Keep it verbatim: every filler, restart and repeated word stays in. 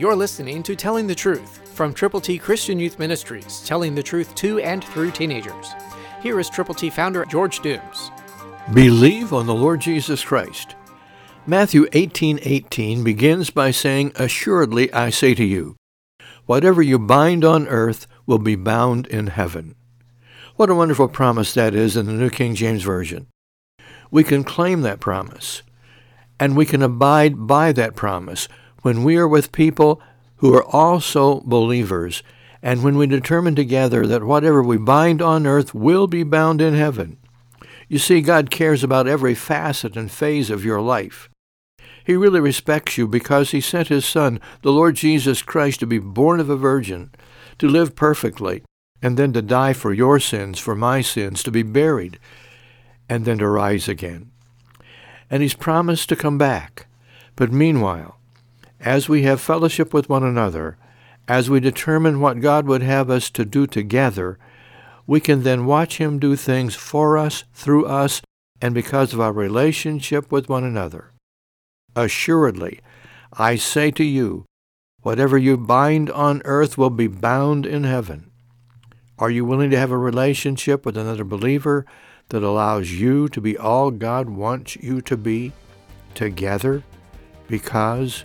You're listening to Telling the Truth from Triple T Christian Youth Ministries, telling the truth to and through teenagers. Here is Triple T founder George Dooms. Believe on the Lord Jesus Christ. Matthew eighteen eighteen begins by saying, "Assuredly I say to you, whatever you bind on earth will be bound in heaven." What a wonderful promise that is in the New King James Version. We can claim that promise, and we can abide by that promise when we are with people who are also believers, and when we determine together that whatever we bind on earth will be bound in heaven. You see, God cares about every facet and phase of your life. He really respects you because He sent His Son, the Lord Jesus Christ, to be born of a virgin, to live perfectly, and then to die for your sins, for my sins, to be buried, and then to rise again. And He's promised to come back. But meanwhile, as we have fellowship with one another, as we determine what God would have us to do together, we can then watch Him do things for us, through us, and because of our relationship with one another. Assuredly, I say to you, whatever you bind on earth will be bound in heaven. Are you willing to have a relationship with another believer that allows you to be all God wants you to be, together, because